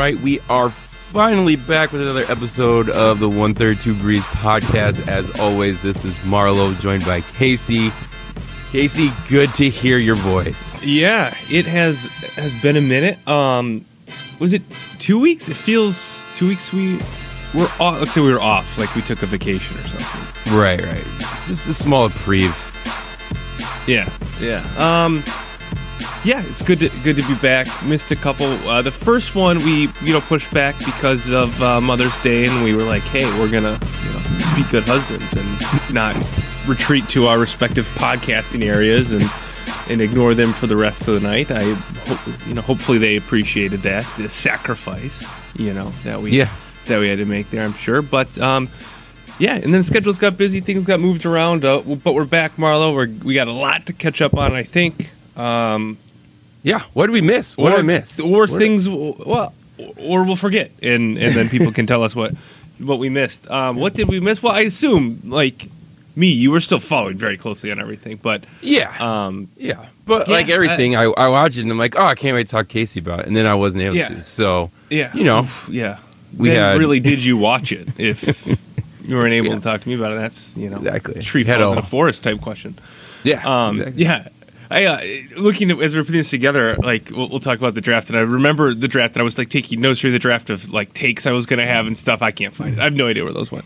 right, we are finally back with another episode of the 132 Breeze podcast. As always, this is Marlo, joined by Casey. Casey, good to hear your voice. Yeah, it has been a minute. Was it 2 weeks? It feels 2 weeks we're off. Let's say we were off, like we took a vacation or something. Right. Just a small reprieve. Yeah. Yeah, it's good to be back. Missed a couple. The first one we pushed back because of Mother's Day, and we were like, hey, we're gonna be good husbands and not retreat to our respective podcasting areas and ignore them for the rest of the night. I hopefully they appreciated that, the sacrifice that we had to make there, I'm sure. But yeah, and then schedules got busy, things got moved around, but we're back, Marlo. We got a lot to catch up on, I think. Yeah, what did we miss? What did I miss? Or things, well, or we'll forget, and then people can tell us what we missed. What did we miss? Well, I assume, like me, you were still following very closely on everything, but yeah, like everything, I watched it and I'm like, oh, I can't wait to talk to Casey about it, and then I wasn't able to. So we then really did you watch it if you weren't able to talk to me about it? That's exactly tree falls in a forest type question. Yeah, exactly. Yeah. Looking at, as we're putting this together, like we'll talk about the draft, and I remember the draft, and I was like taking notes through the draft of like takes I was going to have and stuff. I can't find it. I have no idea where those went.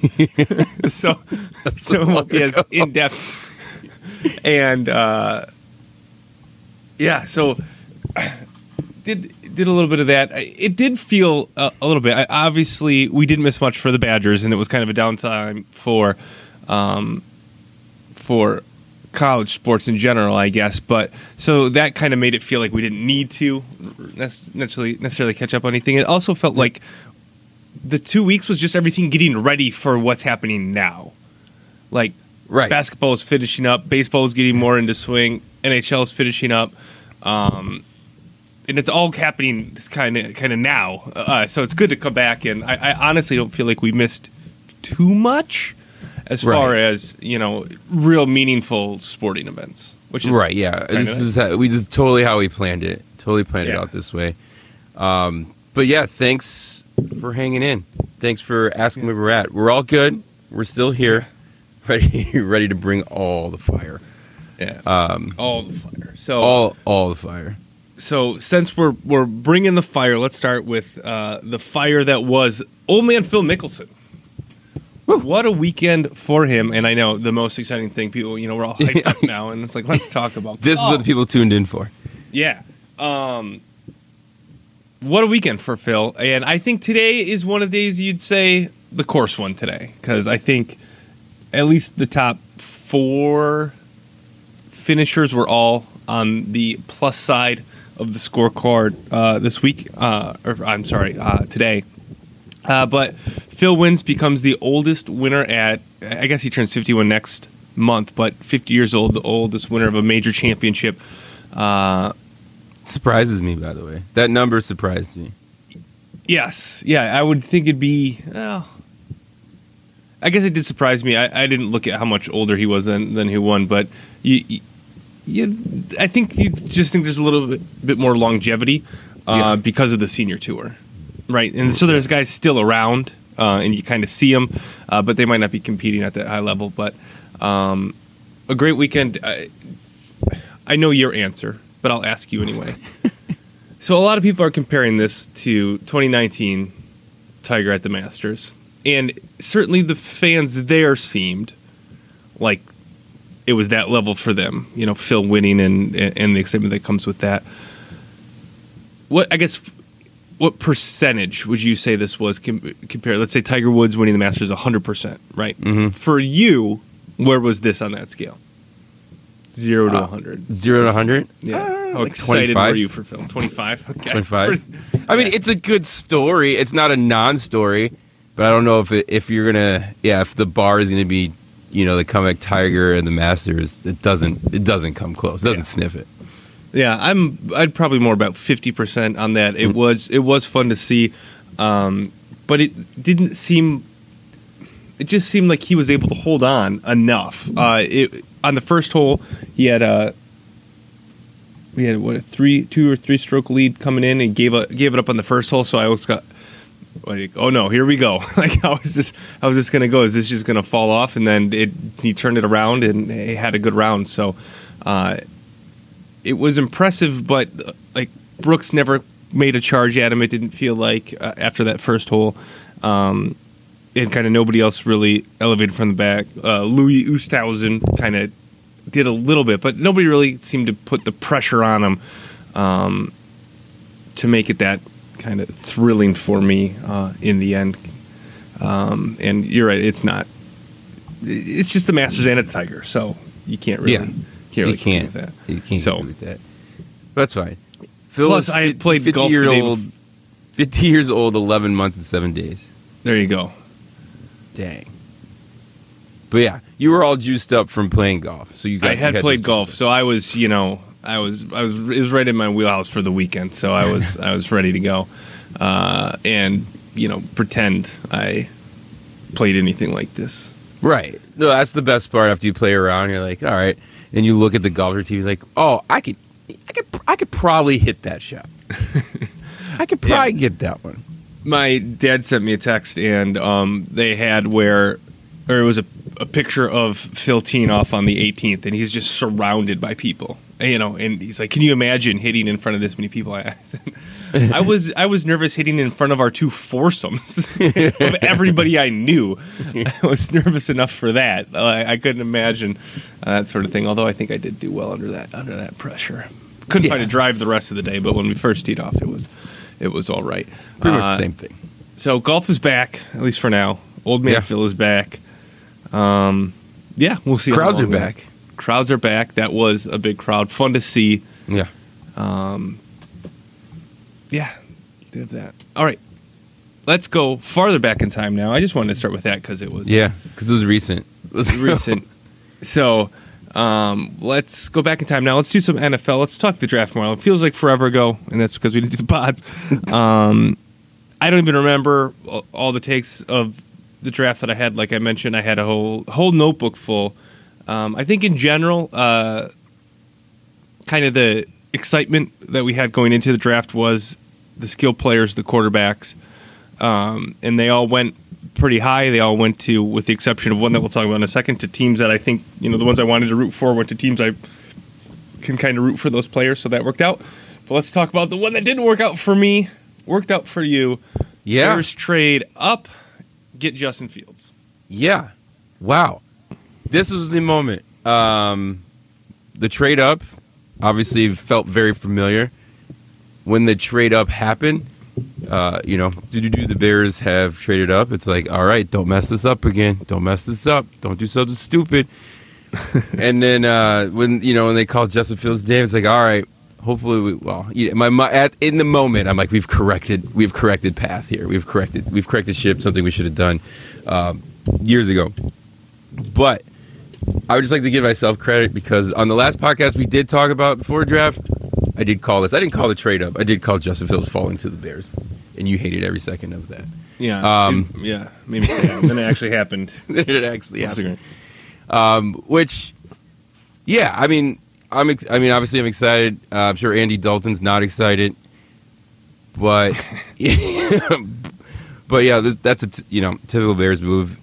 so it won't be as in depth. And so did a little bit of that. It did feel a little bit. Obviously, we didn't miss much for the Badgers, and it was kind of a downtime for college sports in general, I guess, but so that kind of made it feel like we didn't need to necessarily catch up on anything. It also felt like the 2 weeks was just everything getting ready for what's happening now. Like basketball is finishing up, baseball is getting more into swing, NHL is finishing up, and it's all happening kind of now. So it's good to come back, and I honestly don't feel like we missed too much. As far as, real meaningful sporting events, which is right, yeah. This is totally how we planned it. Totally planned it out this way. But yeah, thanks for hanging in. Thanks for asking where we're at. We're all good. We're still here, ready to bring all the fire. Yeah, all the fire. So all the fire. So since we're bringing the fire, let's start with the fire that was old man Phil Mickelson. Woo. What a weekend for him, and I know the most exciting thing, people, we're all hyped up now, and it's like, let's talk about this. This is what the people tuned in for. Yeah. What a weekend for Phil, and I think today is one of the days you'd say the course one today, because I think at least the top four finishers were all on the plus side of the scorecard this week, today. But Phil Wins becomes the oldest winner at, I guess he turns 51 next month, but 50 years old, the oldest winner of a major championship. Surprises me, by the way. That number surprised me. Yes. Yeah, I would think it'd be, I guess it did surprise me. I didn't look at how much older he was than who won, but I think you just think there's a little bit more longevity because of the senior tour. Right, and so there's guys still around, and you kind of see them, but they might not be competing at that high level. But a great weekend. I know your answer, but I'll ask you anyway. So a lot of people are comparing this to 2019 Tiger at the Masters, and certainly the fans there seemed like it was that level for them. Phil winning and the excitement that comes with that. What percentage would you say this was compared? Let's say Tiger Woods winning the Masters 100%, right? Mm-hmm. For you, where was this on that scale? 0 to 100. 0 to 100? Yeah. How excited 25. Were you for Phil? 25? Okay. 25. I mean, it's a good story. It's not a non-story, but I don't know if you're going to... Yeah, if the bar is going to be, the comeback Tiger and the Masters, it doesn't come close. It doesn't sniff it. Yeah, I'd probably more about 50% on that. It was fun to see, but it didn't seem. It just seemed like he was able to hold on enough. On the first hole, he had we had what a two or three stroke lead coming in, and gave it up on the first hole. So I always got like, oh no, here we go. Like, how is this gonna go? Is this just gonna fall off? And then he turned it around and it had a good round. So it was impressive, but like Brooks never made a charge at him. It didn't feel like after that first hole. And kind of nobody else really elevated from the back. Louis Oosthuizen kind of did a little bit, but nobody really seemed to put the pressure on him to make it that kind of thrilling for me in the end. And you're right, it's not. It's just the Masters and it's Tiger, so you can't really can't with that. You can't agree with that. That's fine. Phil plus, I played golf today. 50 years old, 11 months and 7 days. There you go. Dang. But yeah, you were all juiced up from playing golf. So I had played golf, so I was, you know, it was right in my wheelhouse for the weekend. So I was ready to go, and you know, pretend I played anything like this. Right. No, that's the best part. After you play around, you're like, all right, and you look at the golfer tee, like, oh, I could probably hit that shot. I could probably get that one. My dad sent me a text, and they had it was a picture of Phil teeing off on the 18th, and he's just surrounded by people, you know. And he's like, "Can you imagine hitting in front of this many people?" I said, "I was nervous hitting in front of our two foursomes of everybody I knew. I was nervous enough for that. I couldn't imagine that sort of thing. Although I think I did do well under that pressure. Couldn't find a drive the rest of the day, but when we first teed off, it was all right. Pretty much the same thing. So golf is back, at least for now. Old man Phil is back. We'll see. Crowds are back. Crowds are back. That was a big crowd. Fun to see. Yeah. Did that. All right. Let's go farther back in time now. I just wanted to start with that because it was... Yeah, because it was recent. So... let's go back in time now. Let's do some NFL. Let's talk the draft more. It feels like forever ago, and that's because we didn't do the pods. I don't even remember all the takes of the draft that I had. Like I mentioned, I had a whole notebook full. I think in general, kind of the excitement that we had going into the draft was the skilled players, the quarterbacks, and they all went pretty high. They all went to, with the exception of one that we'll talk about in a second, to teams that I think, you know, the ones I wanted to root for went to teams I can kind of root for those players, so that worked out. But let's talk about the one that didn't work out for me, worked out for you. Yeah. First trade up, get Justin Fields. Yeah. Wow. This was the moment. The trade up obviously felt very familiar. When the trade up happened, you know, the Bears have traded up. It's like, all right, don't mess this up again. Don't mess this up. Don't do something stupid. And then when they called Justin Fields' name, it's like, all right, hopefully in the moment, I'm like, we've corrected path here. We've corrected ship, something we should have done years ago. But I would just like to give myself credit because on the last podcast we did talk about before draft, I did call this. I didn't call the trade up. I did call Justin Fields falling to the Bears, and you hated every second of that. Yeah, maybe. Then it actually happened. Happened. Obviously, I'm excited. I'm sure Andy Dalton's not excited, but that's a typical Bears move.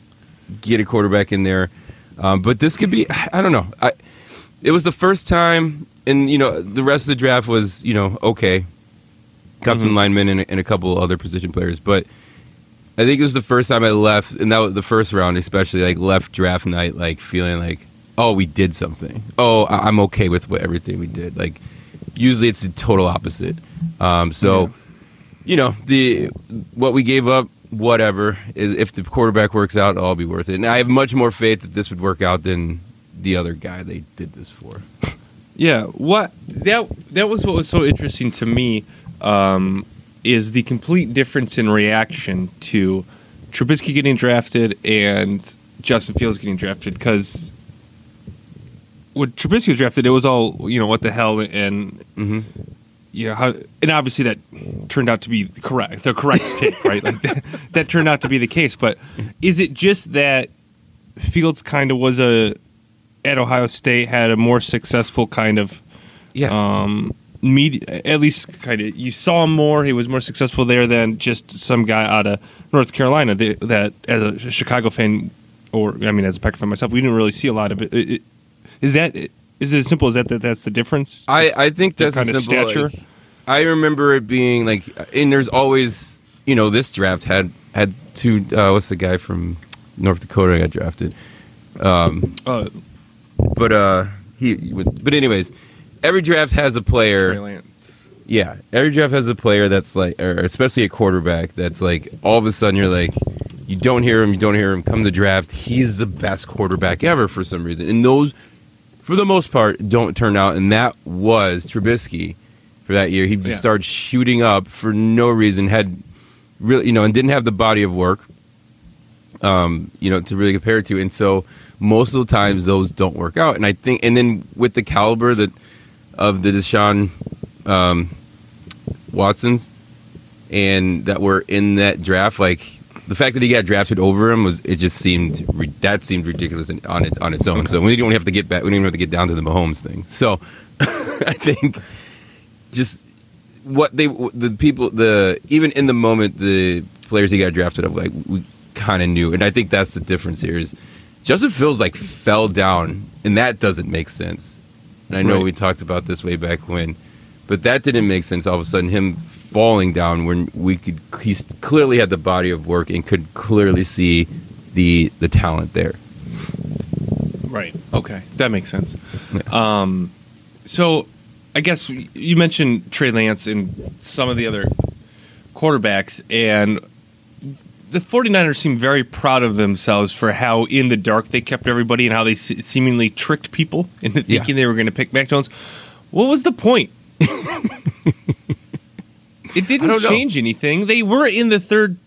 Get a quarterback in there, but this could be. I don't know. It was the first time. And, you know, the rest of the draft was, you know, okay. Cups and linemen and a couple other position players. But I think it was the first time I left, and that was the first round especially, like, left draft night, like, feeling like, oh, we did something. Oh, I'm okay with everything we did. Like, usually it's the total opposite. You know, what we gave up, whatever. If the quarterback works out, it'll all be worth it. And I have much more faith that this would work out than the other guy they did this for. Yeah, that was what was so interesting to me is the complete difference in reaction to Trubisky getting drafted and Justin Fields getting drafted. Because when Trubisky was drafted, it was all, you know, what the hell, and and obviously that turned out to be the correct take, right? Like that turned out to be the case. But is it just that Fields kind of was at Ohio State had a more successful kind of media, at least kind of, you saw him more. He was more successful there than just some guy out of North Carolina that as a Chicago fan, or I mean as a Packer fan myself, we didn't really see a lot of it. Is it as simple as that that's the difference? I think that's kind of simple, stature. Like, I remember it being like, and there's always, you know, this draft had two. What's the guy from North Dakota got drafted? But anyways, every draft has a player. Trey Lance. Yeah, every draft has a player that's like, or especially a quarterback that's like, all of a sudden you're like, you don't hear him. Come the draft, he's the best quarterback ever for some reason. And those, for the most part, don't turn out. And that was Trubisky for that year. He just started shooting up for no reason. Had really, you know, and didn't have the body of work, to really compare it to. And so most of the times those don't work out. And I think, and then with the caliber of the Deshaun Watsons and that were in that draft, like the fact that he got drafted over him seemed ridiculous on its own. Okay. So we don't even have to get down to the Mahomes thing. So I think just even in the moment the players he got drafted of, like, we kind of knew, and I think that's the difference here is Justin Fields like fell down, and that doesn't make sense. And I know we talked about this way back when, but that didn't make sense. All of a sudden, him falling down when he clearly had the body of work and could clearly see the talent there. Right. Okay, that makes sense. Yeah. So I guess you mentioned Trey Lance and some of the other quarterbacks, and the 49ers seem very proud of themselves for how in the dark they kept everybody and how they seemingly tricked people into thinking they were going to pick Mac Jones. What was the point? It didn't change anything. They were in the third.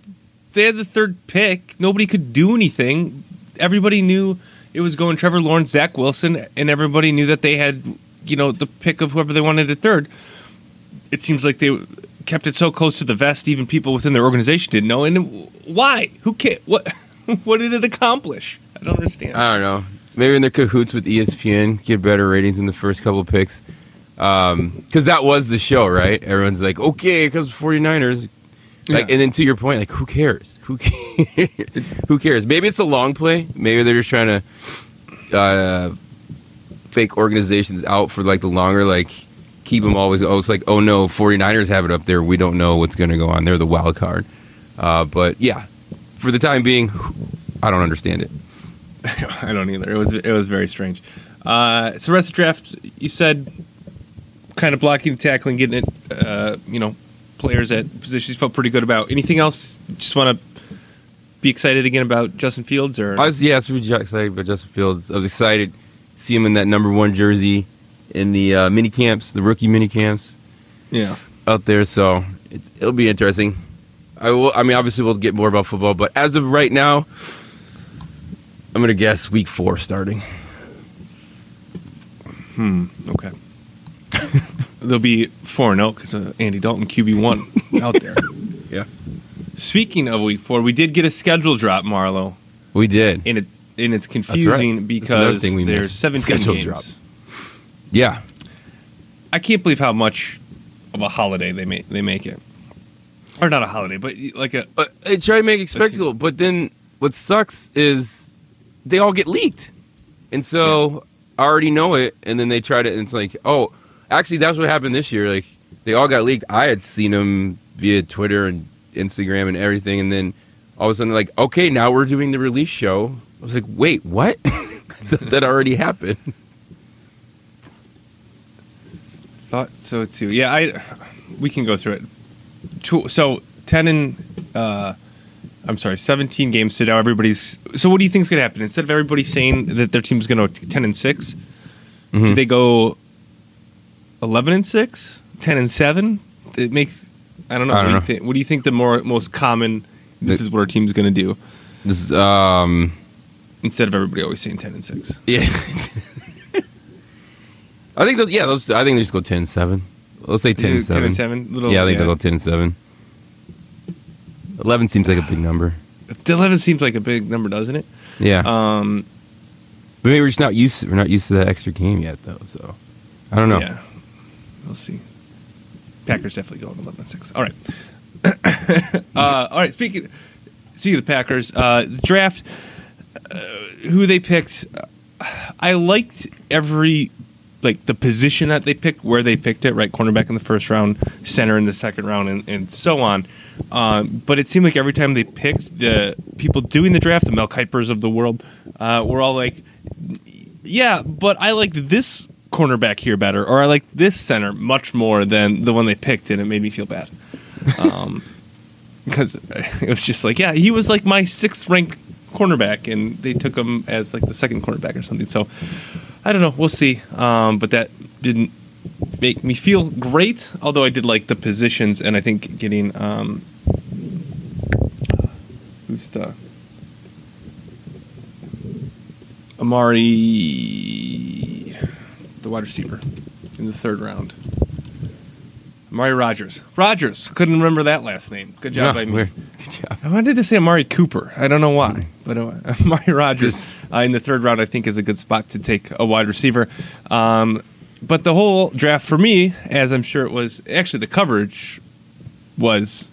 They had the third pick. Nobody could do anything. Everybody knew it was going Trevor Lawrence, Zach Wilson, and everybody knew that they had, you know, the pick of whoever they wanted at third. It seems like they kept it so close to the vest, even people within their organization didn't know. And why? Who cares? What did it accomplish? I don't understand. I don't know. Maybe in their cahoots with ESPN, get better ratings in the first couple of picks. Because that was the show, right? Everyone's like, okay, here comes the 49ers. Like, yeah. And then to your point, like, who cares? Who cares? Maybe it's a long play. Maybe they're just trying to fake organizations out for, like, the longer, like, keep them always. Oh, it's like, oh, no, 49ers have it up there. We don't know what's going to go on. They're the wild card. But, yeah, for the time being, I don't understand it. I don't either. It was very strange. So rest of draft, you said kind of blocking, tackling, getting it, players at positions you felt pretty good about. Anything else? Just want to be excited again about Justin Fields? Or I was really excited about Justin Fields. I was excited to see him in that number 1 jersey in the mini camps, the rookie mini camps. Yeah, out there. So it'll be interesting. Obviously, we'll get more about football, but as of right now, I'm going to guess week 4 starting. Okay. They'll be 4-0 because Andy Dalton, QB1 out there. Yeah. Speaking of week 4, we did get a schedule drop, Marlo. We did. And it's confusing because there's 17 games. Drop. Yeah. I can't believe how much of a holiday they make it. Or not a holiday, but like a... They try to make a spectacle, but then what sucks is they all get leaked. And so I already know it, and then they try to... And it's like, oh... Actually, that's what happened this year. Like, they all got leaked. I had seen them via Twitter and Instagram and everything, and then all of a sudden, like, okay, now we're doing the release show. I was like, wait, what? That already happened. Thought so too. Yeah, we can go through it. So 17 games to now. Everybody's. So what do you think is going to happen? Instead of everybody saying that their team's going to 10-6, do they go 11-6, 10-7. It makes. I don't know. What do you think the most common? This is what our team's going to do. This is, instead of everybody always saying 10-6. Yeah. I think. I think they just go 10-7. Let's say 10-7. 10-7. They'll go 10-7. 11 seems like a big number. 11 seems like a big number, doesn't it? Yeah. But maybe we're just not used. We're not used to that extra game yet, though. So I don't know. Yeah. We'll see. Packers definitely going 11-6. All right. All right. Speaking of the Packers, the draft, who they picked, I liked every, like, the position that they picked, where they picked it, right? Cornerback in the first round, center in the second round, and so on. But it seemed like every time they picked, the people doing the draft, the Mel Kuypers of the world, were all like, yeah, but I liked this cornerback here better, or I liked this center much more than the one they picked, and it made me feel bad. Because it was just like, yeah, he was like my sixth-ranked cornerback, and they took him as like the second cornerback or something. So I don't know. We'll see. But that didn't make me feel great, although I did like the positions, and I think getting who's the Amari, the wide receiver, in the third round. Amari Rodgers. Couldn't remember that last name. Good job by me. Weird. Good job. I wanted to say Amari Cooper. I don't know why. But Amari Rodgers in the third round, I think, is a good spot to take a wide receiver. But the whole draft for me, as I'm sure it was, actually the coverage was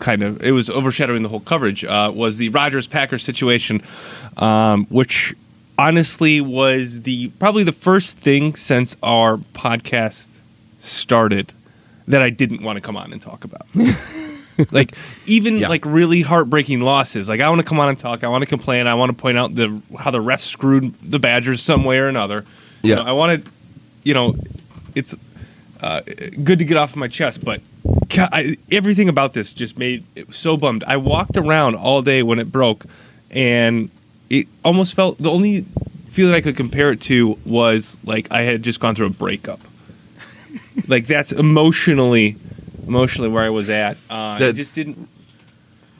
kind of, it was overshadowing the whole coverage, was the Rodgers-Packers situation, which honestly was probably the first thing since our podcast started that I didn't want to come on and talk about. Like, even like really heartbreaking losses, like I want to come on and talk, I want to complain, I want to point out how the refs screwed the Badgers some way or another. Yeah, you know, I wanted, you know, it's good to get off my chest, but everything about this just made it so bummed. I walked around all day when it broke, and it almost felt, the only feeling I could compare it to was like I had just gone through a breakup. Like, that's emotionally where I was at. I just didn't.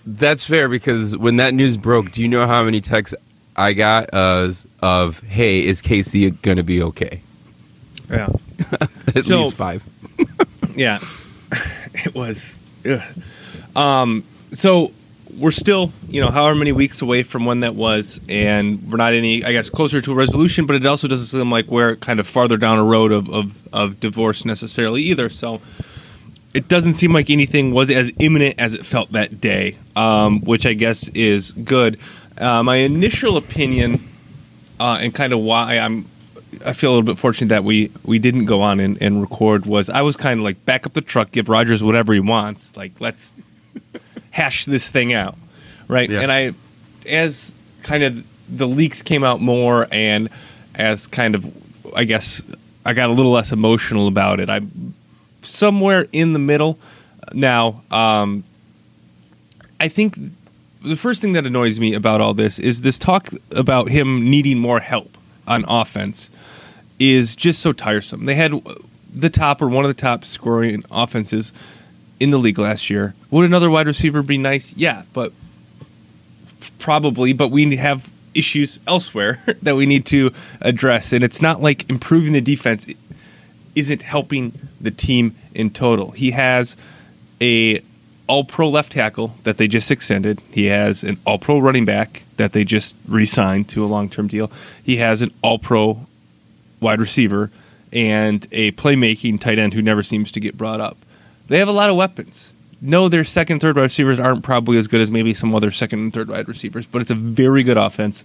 That's fair, because when that news broke, do you know how many texts I got of, hey, is Casey going to be okay? Yeah. At least five. Yeah. It was. So we're still, you know, however many weeks away from when that was, and we're not any, I guess, closer to a resolution, but it also doesn't seem like we're kind of farther down a road of divorce necessarily either. So it doesn't seem like anything was as imminent as it felt that day, which I guess is good. My initial opinion, and kind of why I feel a little bit fortunate that we didn't go on and record, was I was kind of like, back up the truck, give Rodgers whatever he wants. Like, let's hash this thing out, right? Yeah. And I, as kind of the leaks came out more, and as kind of, I guess, I got a little less emotional about it. I'm somewhere in the middle now. I think the first thing that annoys me about all this is this talk about him needing more help on offense is just so tiresome. They had the top, or one of the top scoring offenses in the league last year. Would another wide receiver be nice? Yeah, but probably. But we have issues elsewhere that we need to address, and it's not like improving the defense isn't helping the team in total. He has a all-pro left tackle that they just extended. He has an all-pro running back that they just re-signed to a long-term deal. He has an all-pro wide receiver and a playmaking tight end who never seems to get brought up. They have a lot of weapons. No, their second and third wide receivers aren't probably as good as maybe some other second and third wide receivers, but it's a very good offense.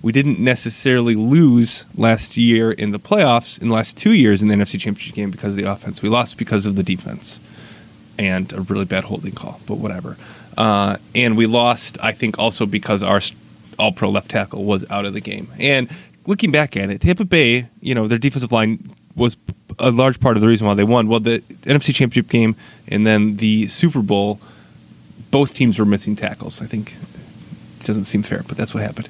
We didn't necessarily lose last year in the playoffs, in the last 2 years in the NFC Championship game, because of the offense. We lost because of the defense and a really bad holding call, but whatever. And we lost, I think, also because our all-pro left tackle was out of the game. And looking back at it, Tampa Bay, you know, their defensive line was a large part of the reason why they won. Well, the NFC Championship game and then the Super Bowl, both teams were missing tackles. I think it doesn't seem fair, but that's what happened.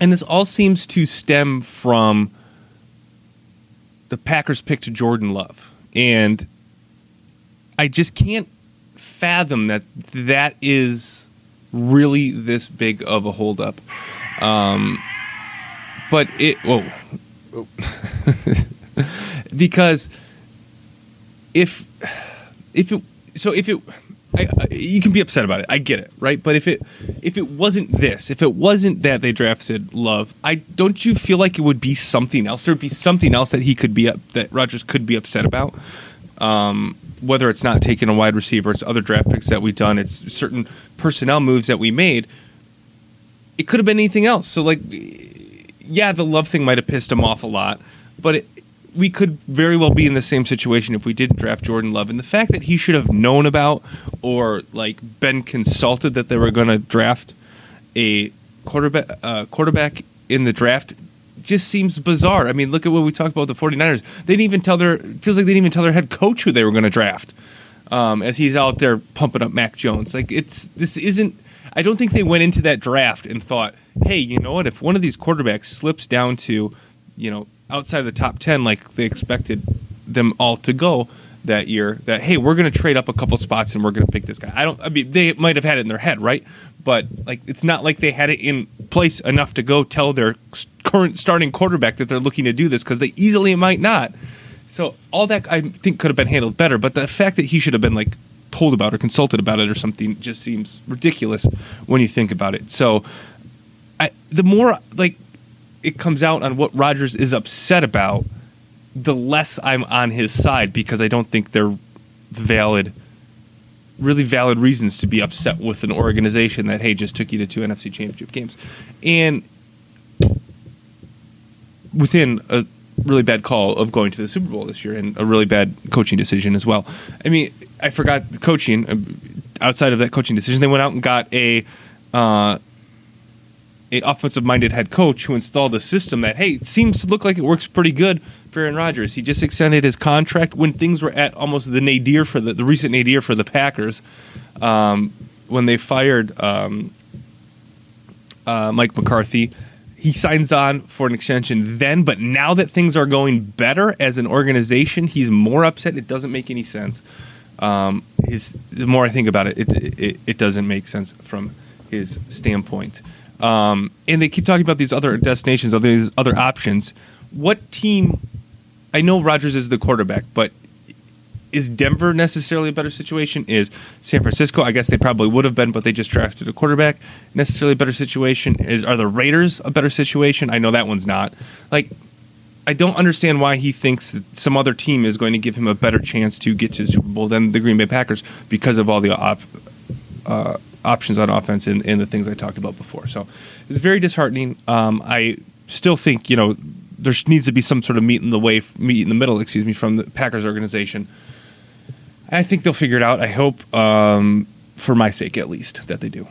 And this all seems to stem from the Packers picked Jordan Love. And I just can't fathom that is really this big of a holdup. But it... Whoa. Because if it you can be upset about it. I get it, right? But if it wasn't this, if it wasn't that they drafted Love, don't you feel like it would be something else? There would be something else that that Rodgers could be upset about. Whether it's not taking a wide receiver, it's other draft picks that we've done, it's certain personnel moves that we made. It could have been anything else. So, like, yeah, the Love thing might have pissed him off a lot, but we could very well be in the same situation if we didn't draft Jordan Love. And the fact that he should have known about or, like, been consulted that they were going to draft a quarterback in the draft just seems bizarre. I mean, look at what we talked about with the 49ers. It feels like they didn't even tell their head coach who they were going to draft as he's out there pumping up Mac Jones. Like, I don't think they went into that draft and thought, hey, you know what, if one of these quarterbacks slips down to, you know, outside of the top 10 like they expected them all to go that year, that, hey, we're going to trade up a couple spots and we're going to pick this guy. They might have had it in their head, right? But, like, it's not like they had it in place enough to go tell their current starting quarterback that they're looking to do this, because they easily might not. So all that, I think, could have been handled better. But the fact that he should have been, like, told about or consulted about it or something just seems ridiculous when you think about it. So the more, like, it comes out on what Rodgers is upset about, the less I'm on his side, because I don't think they're really valid reasons to be upset with an organization that, hey, just took you to two NFC championship games. And within a really bad call of going to the Super Bowl this year and a really bad coaching decision as well. I mean, I forgot the coaching. Outside of that coaching decision, they went out and got a offensive-minded head coach who installed a system that, hey, it seems to look like it works pretty good for Aaron Rodgers. He just extended his contract when things were at almost the nadir for the recent nadir for the Packers, when they fired Mike McCarthy. He signs on for an extension then, but now that things are going better as an organization, he's more upset. It doesn't make any sense. The more I think about it, it doesn't make sense from his standpoint. And they keep talking about these other destinations, these other options. What team? I know Rodgers is the quarterback, but is Denver necessarily a better situation? Is San Francisco, I guess they probably would have been, but they just drafted a quarterback, necessarily a better situation? Are the Raiders a better situation? I know that one's not. Like, I don't understand why he thinks that some other team is going to give him a better chance to get to the Super Bowl than the Green Bay Packers because of all the options on offense and the things I talked about before. So it's very disheartening. I still think, you know, there needs to be some sort of meet in the middle from the Packers organization. I think they'll figure it out. I hope, for my sake at least, that they do.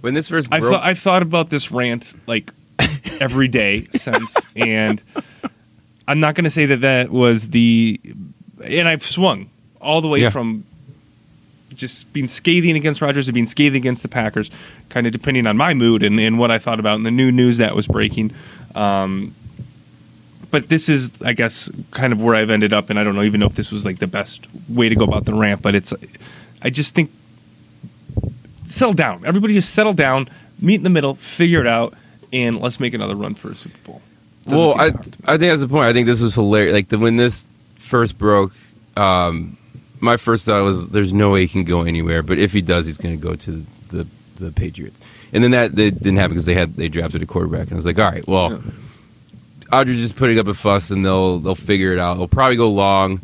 When this first broke, I've thought about this rant like every day since, and I'm not going to say that was the, and I've swung all the way from just being scathing against Rodgers and being scathing against the Packers, kind of depending on my mood and what I thought about and the new news that was breaking. But this is, I guess, kind of where I've ended up, and I don't even know if this was like the best way to go about the rant, but I just think settle down. Everybody just settle down, meet in the middle, figure it out, and let's make another run for a Super Bowl. Well, I think that's the point. I think this was hilarious. Like, when this first broke, my first thought was, there's no way he can go anywhere, but if he does, he's going to go to the Patriots. And then that didn't happen because they drafted a quarterback, and I was like, all right, well, Rodgers just putting up a fuss, and they'll figure it out. They'll probably go long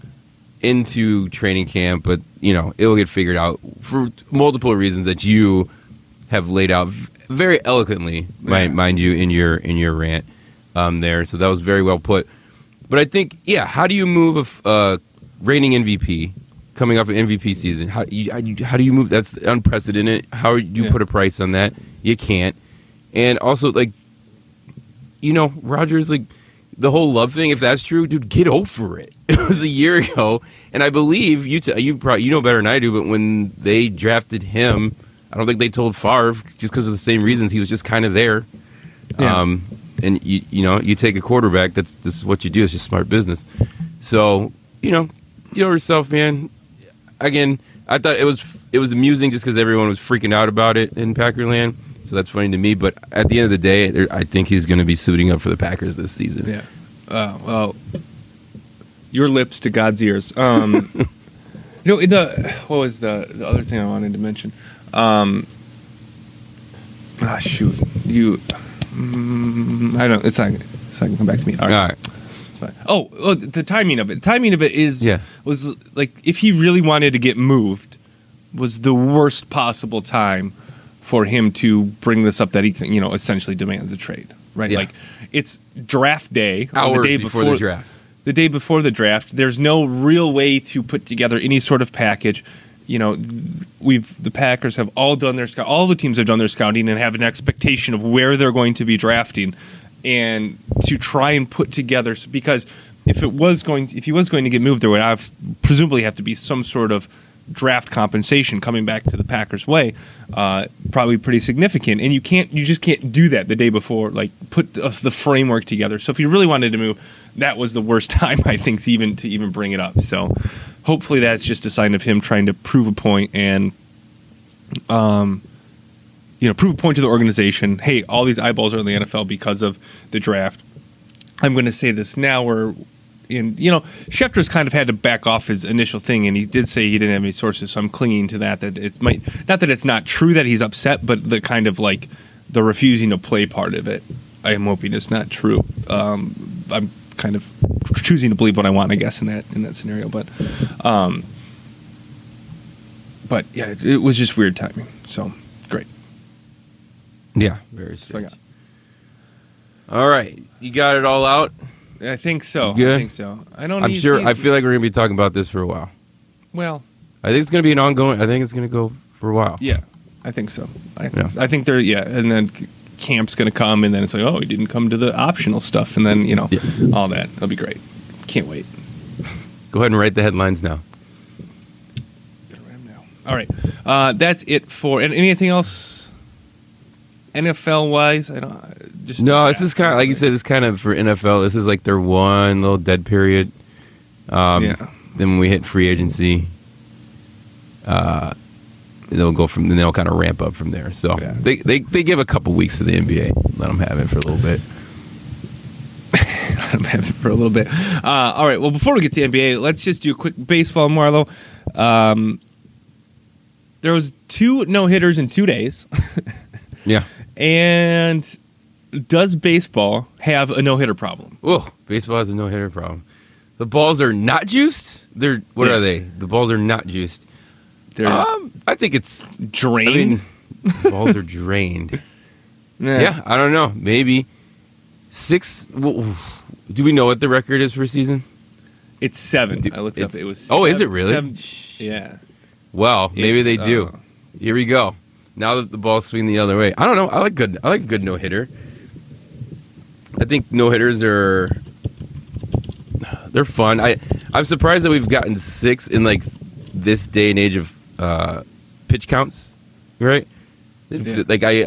into training camp, but, you know, it will get figured out for multiple reasons that you have laid out very eloquently, mind you, in your rant there. So that was very well put. But I think, how do you move a reigning MVP? Coming off an MVP season, how do you move? That's unprecedented. How do you put a price on that? You can't. And also, like, you know, Rodgers, like, the whole Love thing, if that's true, dude, get over it. It was a year ago, and I believe you know better than I do, but when they drafted him, I don't think they told Favre just because of the same reasons. He was just kind of there. Yeah. And, you know, you take a quarterback. This is what you do. It's just smart business. So, you know yourself, man. Again, I thought it was amusing just because everyone was freaking out about it in Packerland, so that's funny to me. But at the end of the day, I think he's going to be suiting up for the Packers this season. Yeah. Well, your lips to God's ears. You know, what was the other thing I wanted to mention? I don't. It's not gonna come back to me. All right. It's fine. Oh, the timing of it. Was like, if he really wanted to get moved, was the worst possible time for him to bring this up, that he, you know, essentially demands a trade, right? Yeah. Like, it's draft day, hours the day before the draft. The day before the draft, there's no real way to put together any sort of package. You know, the Packers have all done their scout. All the teams have done their scouting and have an expectation of where they're going to be drafting, and to try and put together, because if he was going to get moved, there would presumably have to be some sort of draft compensation coming back to the Packers' way, probably pretty significant. And you just can't do that the day before, like put the framework together. So if you really wanted to move, that was the worst time, I think, to even bring it up. So hopefully that's just a sign of him trying to prove a point and, prove a point to the organization. Hey, all these eyeballs are in the NFL because of the draft. I'm going to say this now, Schefter's kind of had to back off his initial thing, and he did say he didn't have any sources, so I'm clinging to that it might, not that it's not true that he's upset, but the kind of like the refusing to play part of it, I am hoping it's not true. I'm kind of choosing to believe what I want, I guess, in that scenario, but yeah, it was just weird timing. So great. Yeah, very strange. So all right, you got it all out. I think so. Good. I think so. I'm sure. I feel like we're going to be talking about this for a while. Well, I think it's going to be an ongoing. I think it's going to go for a while. Yeah, I think so. I think they're. Yeah, and then camp's going to come, and then it's like, oh, he didn't come to the optional stuff, and then all that. That'll be great. Can't wait. Go ahead and write the headlines now. Gotta write them now. All right, that's it for. And anything else? NFL wise, I don't. Just no, this is kind of like you said. This kind of for NFL. This is like their one little dead period. Then when we hit free agency, they'll go from. Then they'll kind of ramp up from there. So they give a couple weeks to the NBA. Let them have it for a little bit. Let them have it for a little bit. All right. Well, before we get to the NBA, let's just do a quick baseball, Marlo. There was 2 no hitters in 2 days. Yeah. And does baseball have a no-hitter problem? Oh, baseball has a no-hitter problem. The balls are not juiced? What are they? The balls are not juiced. They're I think it's drained. The balls are drained. Yeah, I don't know. Maybe 6. Do we know what the record is for a season? It's 7. I looked up. It was 7. Oh, is it really? 7, yeah. Well, maybe they do. Here we go. Now that the ball's swinging the other way, I don't know. I like a good no hitter. I think no hitters they're fun. I'm surprised that we've gotten 6 in like this day and age of pitch counts, right? Yeah. Like I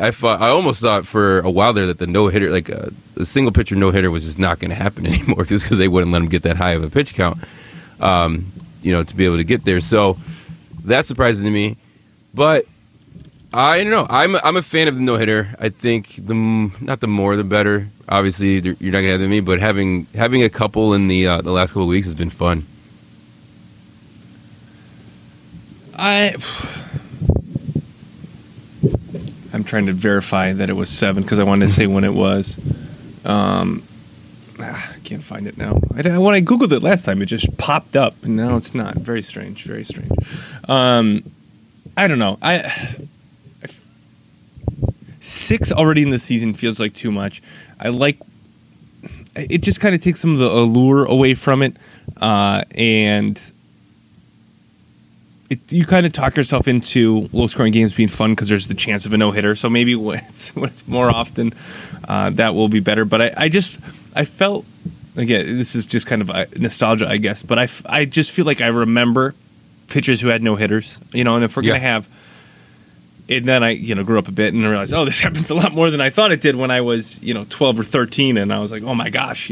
almost thought for a while there that the no hitter, like a single pitcher no hitter, was just not going to happen anymore, just because they wouldn't let him get that high of a pitch count, to be able to get there. So that's surprising to me, but. I don't know. I'm a fan of the no-hitter. I think the more the better. Obviously, you're not going to have them me, but having a couple in the last couple of weeks has been fun. I'm trying to verify that it was 7 because I wanted to say when it was. I can't find it now. When I Googled it last time, it just popped up, and now it's not. Very strange, very strange. I don't know. 6 already in the season feels like too much. I like it, just kind of takes some of the allure away from it, and you kind of talk yourself into low-scoring games being fun because there's the chance of a no-hitter. So maybe when it's more often, that will be better. But I felt, again, this is just kind of nostalgia, I guess. But I just feel like I remember pitchers who had no hitters, and if we're gonna have. And then I, grew up a bit and realized, oh, this happens a lot more than I thought it did when I was, 12 or 13, and I was like, oh my gosh,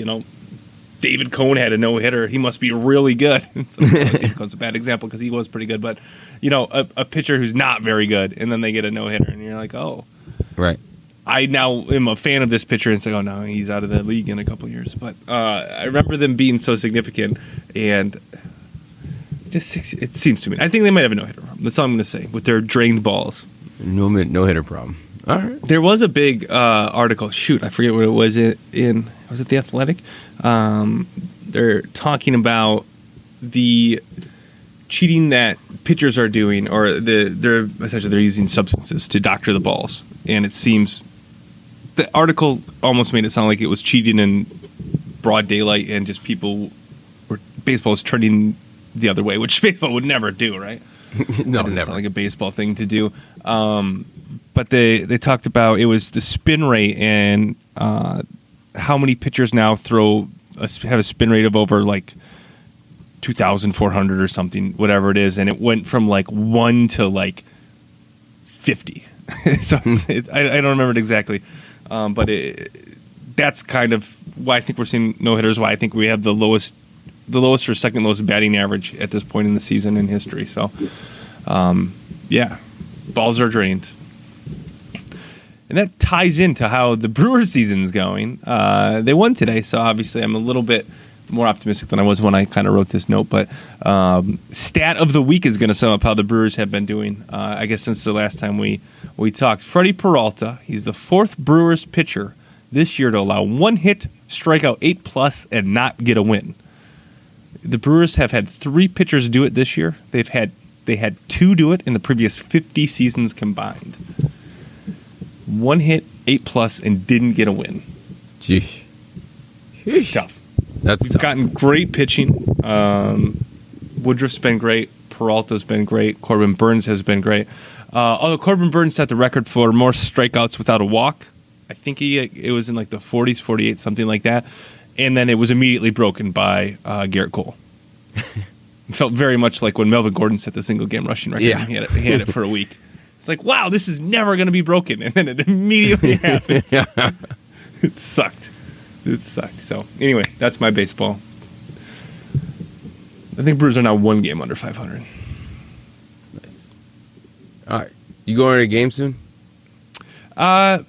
David Cohn had a no-hitter. He must be really good. So, David Cohn's a bad example because he was pretty good, but a pitcher who's not very good, and then they get a no-hitter, and you're like, oh, right. I now am a fan of this pitcher, and it's like, oh no, he's out of the league in a couple years. But I remember them being so significant, and just it seems to me. I think they might have a no-hitter problem. That's all I'm going to say, with their drained balls. No-hitter problem. All right. There was a big article. Shoot, I forget what it was in. Was it The Athletic? They're talking about the cheating that pitchers are doing, or they're using substances to doctor the balls. And it seems the article almost made it sound like it was cheating in broad daylight, and just people were baseball is turning the other way, which baseball would never do, right? No, never. It's not like a baseball thing to do. But they talked about it was the spin rate, and how many pitchers now have a spin rate of over like 2,400 or something, whatever it is, and it went from like 1 to like 50. So I don't remember it exactly, but that's kind of why I think we're seeing no hitters. Why I think we have the lowest or second lowest batting average at this point in the season in history. So, yeah, balls are drained. And that ties into how the Brewers season's going. They won today, so obviously I'm a little bit more optimistic than I was when I kind of wrote this note. But stat of the week is going to sum up how the Brewers have been doing, I guess, since the last time we talked. Freddie Peralta, he's the fourth Brewers pitcher this year to allow one hit, strike out 8+, and not get a win. The Brewers have had three pitchers do it this year. They had two do it in the previous 50 seasons combined. One hit, 8+, and didn't get a win. Jeez. It's tough. We've gotten great pitching. Woodruff's been great. Peralta's been great. Corbin Burns has been great. Although Corbin Burns set the record for more strikeouts without a walk. I think it was in like the 40s, 48, something like that. And then it was immediately broken by Garrett Cole. It felt very much like when Melvin Gordon set the single-game rushing record. Yeah. And he had it for a week. It's like, wow, this is never going to be broken. And then it immediately happens. Yeah. It sucked. So, anyway, that's my baseball. I think Brewers are now one game under 500. Nice. All right. You going to a game soon? I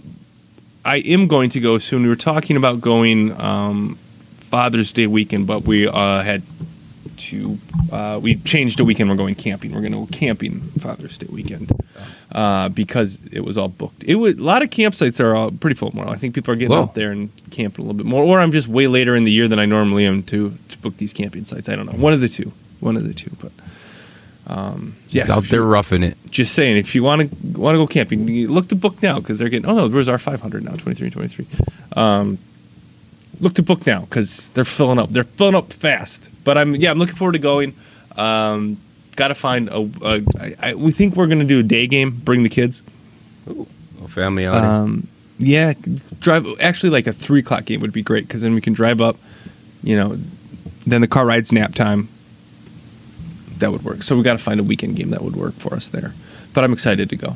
am going to go soon. We were talking about going Father's Day weekend, but we had to we changed the weekend. We're going camping. We're going to go camping Father's Day weekend because it was all booked. A lot of campsites are all pretty full tomorrow. I think people are getting out there and camping a little bit more, or I'm just way later in the year than I normally am to book these camping sites. I don't know. One of the two. But just out there roughing it. Just saying, if you want to go camping, you look to book now because they're getting. Oh no, the Brewers are 500 now, 23. Look to book now because they're filling up. They're filling up fast. But I'm looking forward to going. Got to find we think we're going to do a day game. Bring the kids. Ooh, a family outing. Yeah, drive. Actually, like a 3:00 game would be great because then we can drive up. You know, then the car ride's nap time. That would work. So we got to find a weekend game that would work for us there. But I'm excited to go.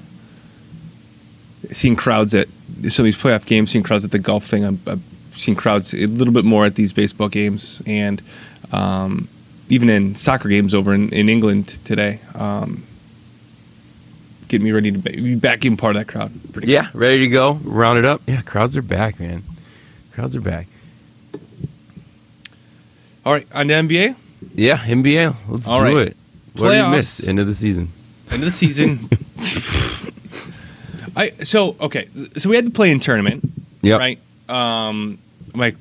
Seeing crowds at some of these playoff games. Seeing crowds at the golf thing. I've seen crowds a little bit more at these baseball games and. Even in soccer games over in England today, getting me ready to be back in part of that crowd. Yeah, ready to go, round it up. Yeah, crowds are back, man. Crowds are back. All right, on to NBA? Yeah, NBA. Let's all do right. It. What did we miss? End of the season. So we had to play in tournament. Yeah. Right? I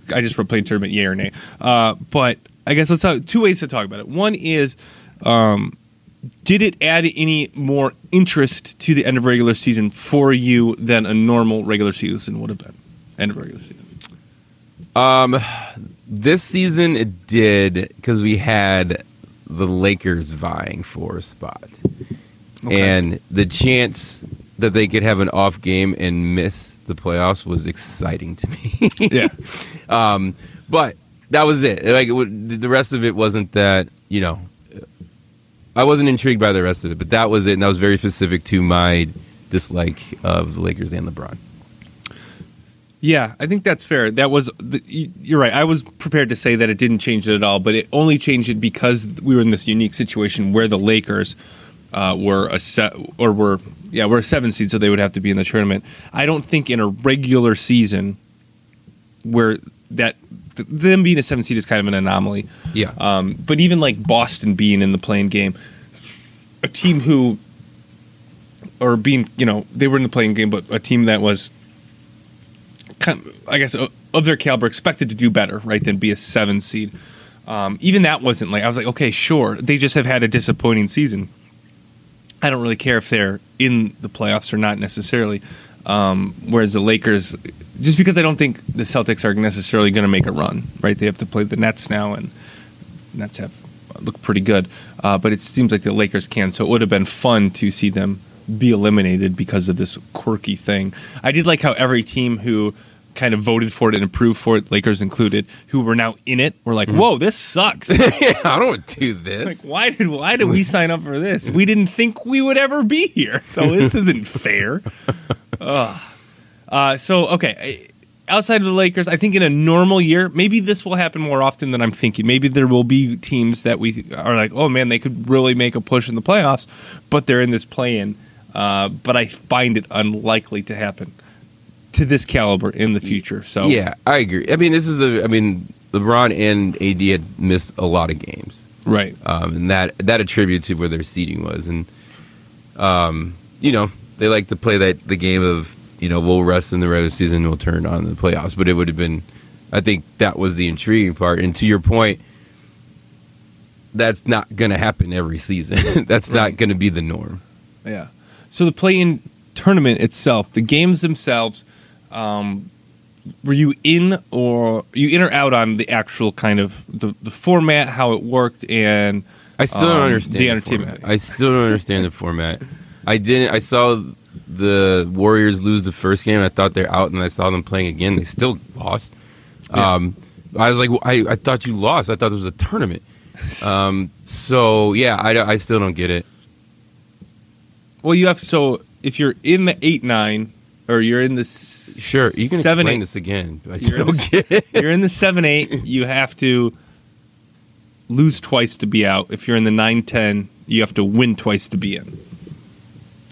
just replayed tournament, yay or nay. But I guess let's have two ways to talk about it. One is, did it add any more interest to the end of regular season for you than a normal regular season would have been? End of regular season. This season it did because we had the Lakers vying for a spot. Okay. And the chance that they could have an off game and miss the playoffs was exciting to me. Yeah. But that was it. Like the rest of it wasn't that, you know, I wasn't intrigued by the rest of it, but that was it. And that was very specific to my dislike of the Lakers and LeBron. Yeah, I think that's fair. That was, you're right. I was prepared to say that it didn't change it at all, but it only changed it because we were in this unique situation where the Lakers were a 7 seed, so they would have to be in the tournament. I don't think in a regular season where that them being a 7 seed is kind of an anomaly. Yeah. But even like Boston being in the play-in game, a team who, or being, you know, they were in the play-in game, but a team that was, kind of, I guess, of their caliber, expected to do better, right, than be a 7 seed. Even that wasn't like, I was like, okay, sure. They just have had a disappointing season. I don't really care if they're in the playoffs or not necessarily. Whereas the Lakers, just because I don't think the Celtics are necessarily going to make a run, right? They have to play the Nets now, and Nets have looked pretty good. But it seems like the Lakers can, so it would have been fun to see them be eliminated because of this quirky thing. I did like how every team who kind of voted for it and approved for it, Lakers included, who were now in it, were like, whoa, this sucks. Yeah, I don't do this. Like, why did we sign up for this? We didn't think we would ever be here, so this isn't fair. So, okay, outside of the Lakers, I think in a normal year, maybe this will happen more often than I'm thinking. Maybe there will be teams that we are like, oh, man, they could really make a push in the playoffs, but they're in this play-in. But I find it unlikely to happen to this caliber in the future. So yeah, I agree. I mean, LeBron and AD had missed a lot of games, right? And that attributes to where their seeding was, and you know, they like to play that the game of, you know, we'll rest in the regular season, we'll turn on the playoffs. But it would have been, I think that was the intriguing part. And to your point, that's not going to happen every season. That's right. Not going to be the norm. Yeah. So the play-in tournament itself, the games themselves. Were you in or out on the actual kind of the format, how it worked, and I still don't understand the entertainment. I still don't understand the format. I saw the Warriors lose the first game. I thought they're out, and I saw them playing again. They still lost. Yeah. I was like, well, I thought you lost. I thought there was a tournament. So yeah, I still don't get it. Well, you have so if you're in the 8-9. Or you're in the sure. You can explain this again. I still don't get it. You're in the 7-8. You have to lose twice to be out. If you're in the 9-10, you have to win twice to be in.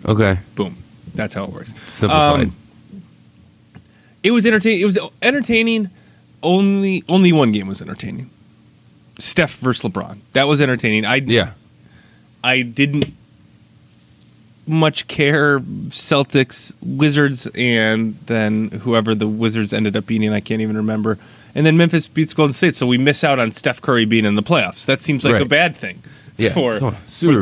Okay. Boom. That's how it works. Simplified. It was entertaining. It was entertaining. Only one game was entertaining. Steph versus LeBron. That was entertaining. I didn't much care. Celtics, Wizards, and then whoever the Wizards ended up beating, I can't even remember. And then Memphis beats Golden State, so we miss out on Steph Curry being in the playoffs. That seems like a bad thing for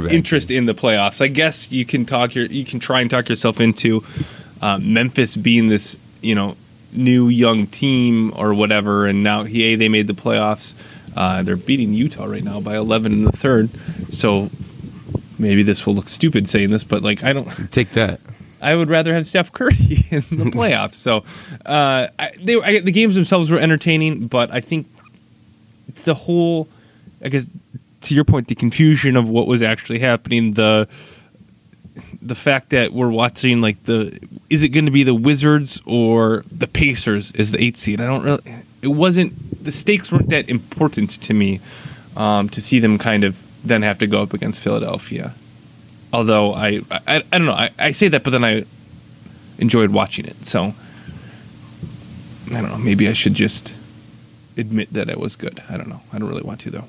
interest in the playoffs. I guess you can try and talk yourself into Memphis being this, you know, new young team or whatever, and now they made the playoffs. They're beating Utah right now by 11 in the third, so. Maybe this will look stupid saying this, but like I don't take that. I would rather have Steph Curry in the playoffs. So the games themselves were entertaining, but I think the whole, I guess to your point, the confusion of what was actually happening, the fact that we're watching like is it going to be the Wizards or the Pacers is the 8 seed? The stakes weren't that important to me to see them kind of. Then have to go up against Philadelphia. Although, I don't know. I say that, but then I enjoyed watching it. So, I don't know. Maybe I should just admit that it was good. I don't know. I don't really want to, though.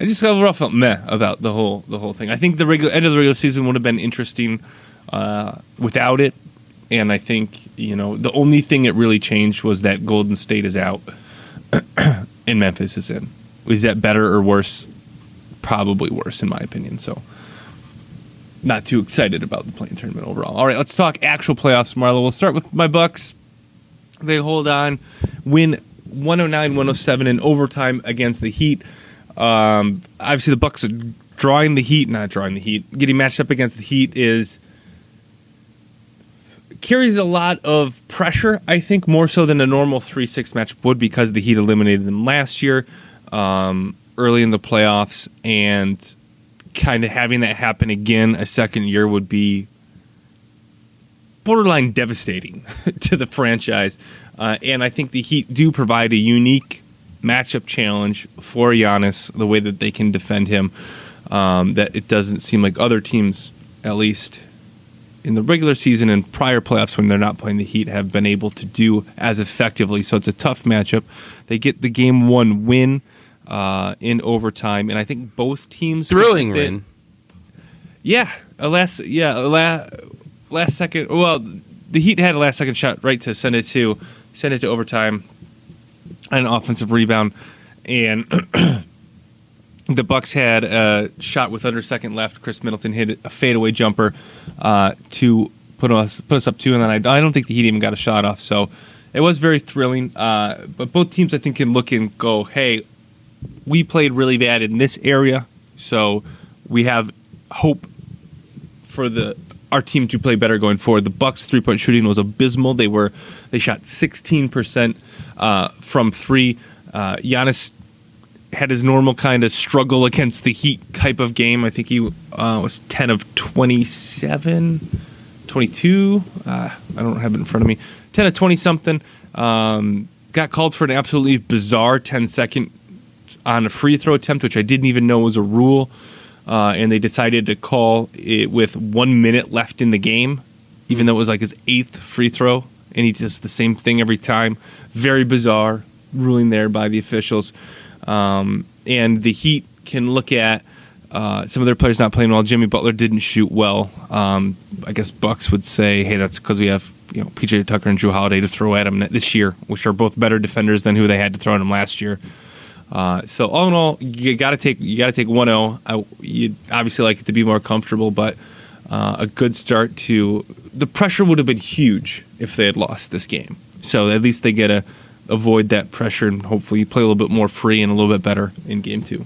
I just overall felt meh about the whole thing. I think the end of the regular season would have been interesting without it. And I think, you know, the only thing that really changed was that Golden State is out and Memphis is in. Is that better or worse? Probably worse, in my opinion. So, not too excited about the play-in tournament overall. All right, let's talk actual playoffs, Marlo. We'll start with my Bucks. They hold on, win 109-107 in overtime against the Heat. Obviously, the Bucks are getting matched up against the Heat carries a lot of pressure, I think, more so than a normal 3-6 matchup would, because the Heat eliminated them last year. Early in the playoffs, and kind of having that happen again a second year would be borderline devastating to the franchise. And I think the Heat do provide a unique matchup challenge for Giannis, the way that they can defend him, that it doesn't seem like other teams, at least in the regular season and prior playoffs when they're not playing the Heat have been able to do as effectively. So it's a tough matchup. They get the game one win in overtime, and I think both teams... Thrilling win. Yeah, last second... Well, the Heat had a last second shot, right, to send it to overtime and an offensive rebound, and the Bucks had a shot with under a second left. Chris Middleton hit a fadeaway jumper to put us up two, and then I don't think the Heat even got a shot off. So it was very thrilling. But both teams, I think, can look and go, hey, we played really bad in this area, so we have hope for our team to play better going forward. The Bucks' three-point shooting was abysmal. They shot 16% from three. Giannis had his normal kind of struggle against the Heat type of game. I think he was 10 of 22. I don't have it in front of me. 10 of 20-something. Got called for an absolutely bizarre 10-second on a free throw attempt, which I didn't even know was a rule. And they decided to call it with 1 minute left in the game, even though it was like his eighth free throw. And he does the same thing every time. Very bizarre ruling there by the officials. And the Heat can look at some of their players not playing well. Jimmy Butler didn't shoot well. I guess Bucks would say, hey, that's because we have PJ Tucker and Jrue Holiday to throw at him this year, which are both better defenders than who they had to throw at him last year. So all in all, you got to take 1-0. You'd obviously like it to be more comfortable, but a good start to the pressure would have been huge if they had lost this game. So at least they get to avoid that pressure and hopefully play a little bit more free and a little bit better in game two.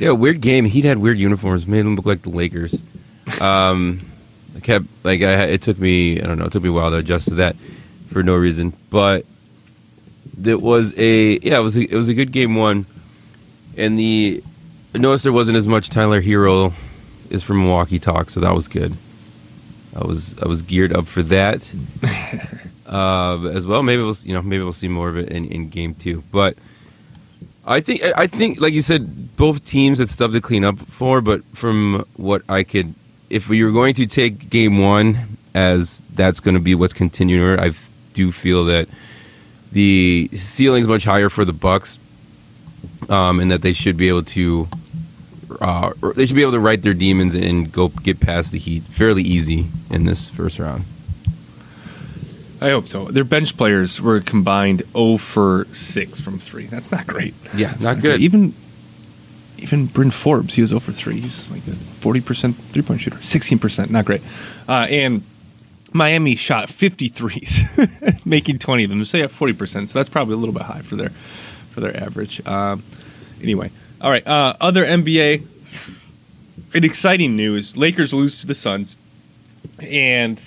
Yeah, weird game. He'd had weird uniforms. Made them look like the Lakers. It took me a while to adjust to that for no reason, but. It was a good game one, and I noticed there wasn't as much Tyler Hero is from Milwaukee talk, so that was good. I was geared up for that as well. Maybe we'll see more of it in game two. But I think like you said, both teams had stuff to clean up for. But from what I could, if we were going to take game one as that's going to be what's continuing, I do feel that. The ceiling's much higher for the Bucks, and that they should be able to right their demons and go get past the Heat fairly easy in this first round. I hope so. Their bench players were combined 0 for 6 from 3. That's not great. Yeah, that's not good. Even Bryn Forbes, he was 0 for 3. He's like a 40% three-point shooter. 16%, not great. And Miami shot 53s, making 20 of them. So they have 40%, so that's probably a little bit high for their average. Anyway, all right. Other NBA and exciting news: Lakers lose to the Suns, and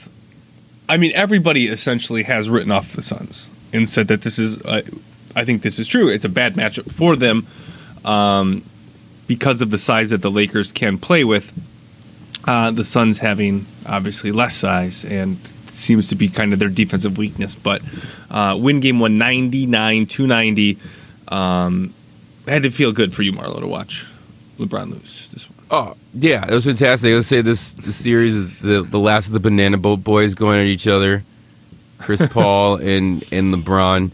I mean everybody essentially has written off the Suns and said that this is. I think this is true. It's a bad matchup for them because of the size that the Lakers can play with. The Suns having obviously less size and seems to be kind of their defensive weakness, but win game 199-290. Had to feel good for you, Marlo, to watch LeBron lose this one. Oh yeah, it was fantastic. I would say this series is the last of the Banana Boat boys going at each other, Chris Paul and LeBron.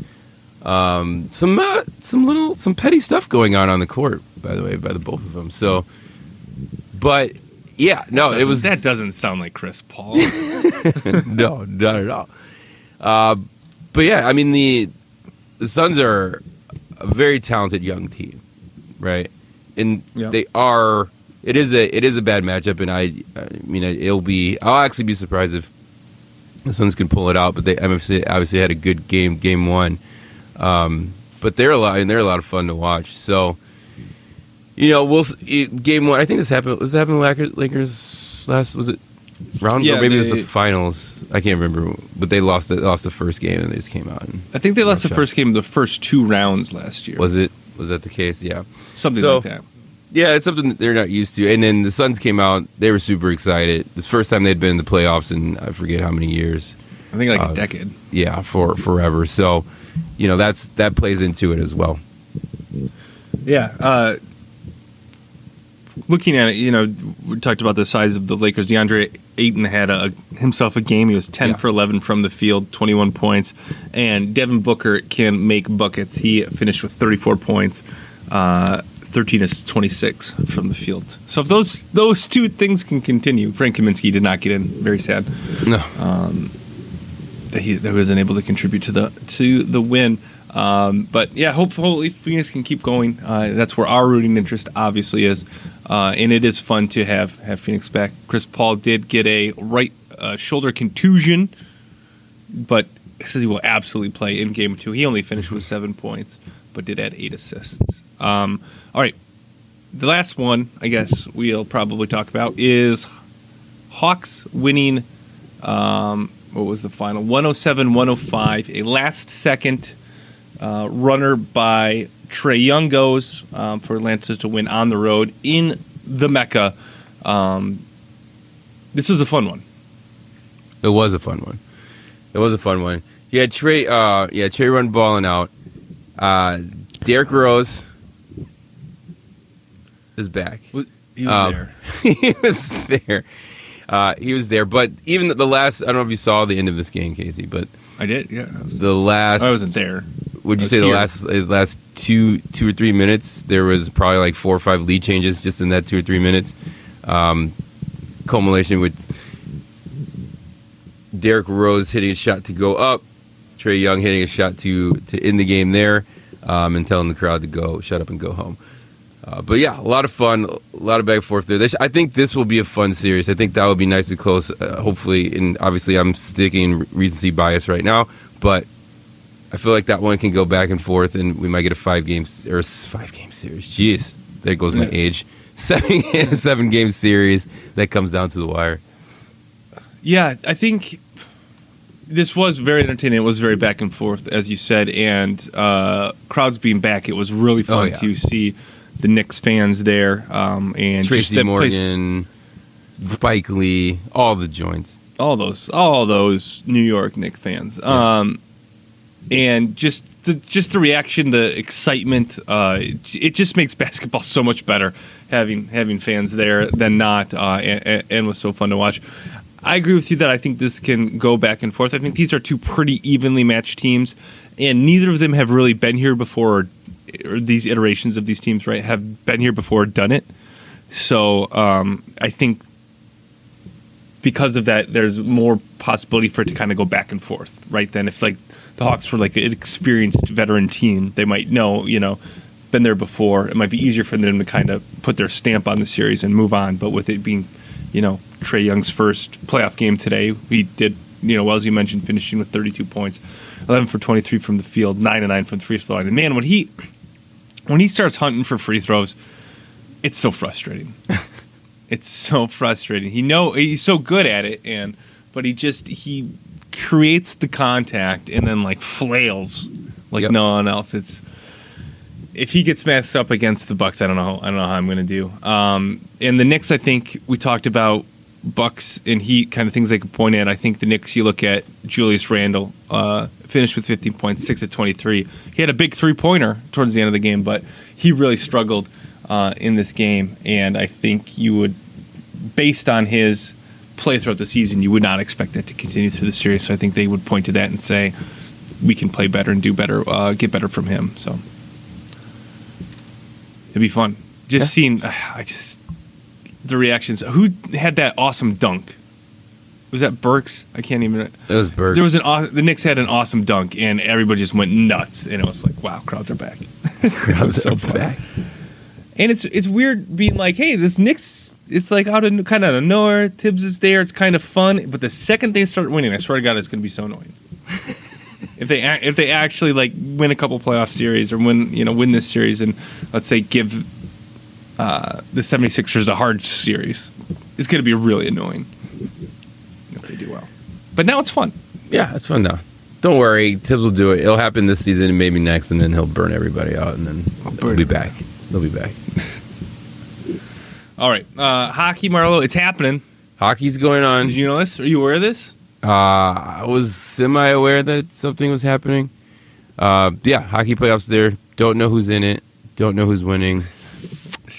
Some petty stuff going on the court, by the way, by the both of them. So, but. Yeah, no, it was... That doesn't sound like Chris Paul. No, not at all. But yeah, I mean, the Suns are a very talented young team, right? And They are... It is a bad matchup, and I mean, it'll be... I'll actually be surprised if the Suns can pull it out, but they obviously had a good game one. But they're a lot of fun to watch, so... game one. I think this happened. Was it happened to the Lakers last? Was it round? Yeah, or maybe it was the finals. I can't remember. But they lost the first game, and they just came out. I think they lost the first game, the first two rounds last year. Was it? Was that the case? Yeah, something like that. Yeah, it's something that they're not used to. And then the Suns came out. They were super excited. It's the first time they'd been in the playoffs in I forget how many years. I think like a decade. Yeah, forever. So, that plays into it as well. Yeah. looking at it, you know, we talked about the size of the Lakers. DeAndre Ayton had himself a game. He was 10 for 11 from the field, 21 points. And Devin Booker can make buckets. He finished with 34 points, 13 is 26 from the field. So if those two things can continue, Frank Kaminsky did not get in. Very sad. No. He wasn't able to contribute to the win. But yeah, hopefully Phoenix can keep going. That's where our rooting interest obviously is, and it is fun to have Phoenix back. Chris Paul did get a right shoulder contusion, but says he will absolutely play in Game 2. He only finished with 7 points, but did add 8 assists. All right, the last one I guess we'll probably talk about is Hawks winning. What was the final? 107-105, a last-second runner by Trey Young goes for Atlanta to win on the road in the Mecca. This was a fun one. It was a fun one. Yeah, Trey run balling out. Derrick Rose is back. He was there. But even the last, I don't know if you saw the end of this game, Casey, but I did. Yeah, I wasn't there. Would you say here, the last two or three minutes, there was probably like 4 or 5 lead changes just in that 2 or 3 minutes, culmination with Derrick Rose hitting a shot to go up, Trey Young hitting a shot to end the game there, and telling the crowd to go shut up and go home. But yeah, a lot of fun, a lot of back and forth there. I think this will be a fun series. I think that will be nice and close, hopefully. And obviously, I'm sticking recency bias right now, but I feel like that one can go back and forth, and we might get a 5-game series. Jeez, there goes my age. 7-game series that comes down to the wire. Yeah, I think this was very entertaining. It was very back and forth, as you said, and crowds being back. It was really fun to see the Knicks fans there, and Tracy just that Morgan, Spike Lee, all the joints, all those New York Knicks fans, and just the reaction, the excitement. It just makes basketball so much better having fans there than not, and was so fun to watch. I agree with you that I think this can go back and forth. I think these are two pretty evenly matched teams, and neither of them have really been here before. Or these iterations of these teams, right, have been here before, done it. So I think because of that, there's more possibility for it to kind of go back and forth, right? Then if like the Hawks were like an experienced veteran team, they might know, you know, been there before. It might be easier for them to kind of put their stamp on the series and move on. But with it being, you know, Trae Young's first playoff game today, he did. You know, well, as you mentioned, finishing with 32 points, 11 for 23 from the field, 9 and 9 from the free throw line. And man, when he starts hunting for free throws, it's so frustrating. He's so good at it, but he creates the contact and then like flails like no one else. It's if he gets matched up against the Bucks, I don't know how I'm going to do. And the Knicks, I think we talked about. Bucks and Heat kind of things they could point at. I think the Knicks, you look at Julius Randle, finished with 15 points, 6 of 23. He had a big three-pointer towards the end of the game, but he really struggled in this game. And I think you would, based on his play throughout the season, you would not expect that to continue through the series. So I think they would point to that and say, we can play better and do better, get better from him. So it'd be fun. The reactions. Who had that awesome dunk? Was that Burks? I can't even. It was Burks. The Knicks had an awesome dunk, and everybody just went nuts. And it was like, wow, crowds are back. Crowds are back. And it's weird being like, hey, this Knicks. It's like kind of out of nowhere. Tibbs is there. It's kind of fun. But the second they start winning, I swear to God, it's going to be so annoying. if they actually like win a couple playoff series or win this series, and let's say give. The 76ers a hard series. It's going to be really annoying if they do well. But now it's fun. Yeah, it's fun now. Don't worry. Tibbs will do it. It'll happen this season and maybe next, and then he'll burn everybody out, and then they'll be back. They'll be back. All right. Hockey, Marlo, it's happening. Hockey's going on. Did you know this? Are you aware of this? I was semi-aware that something was happening. Hockey playoffs there. Don't know who's in it. Don't know who's winning.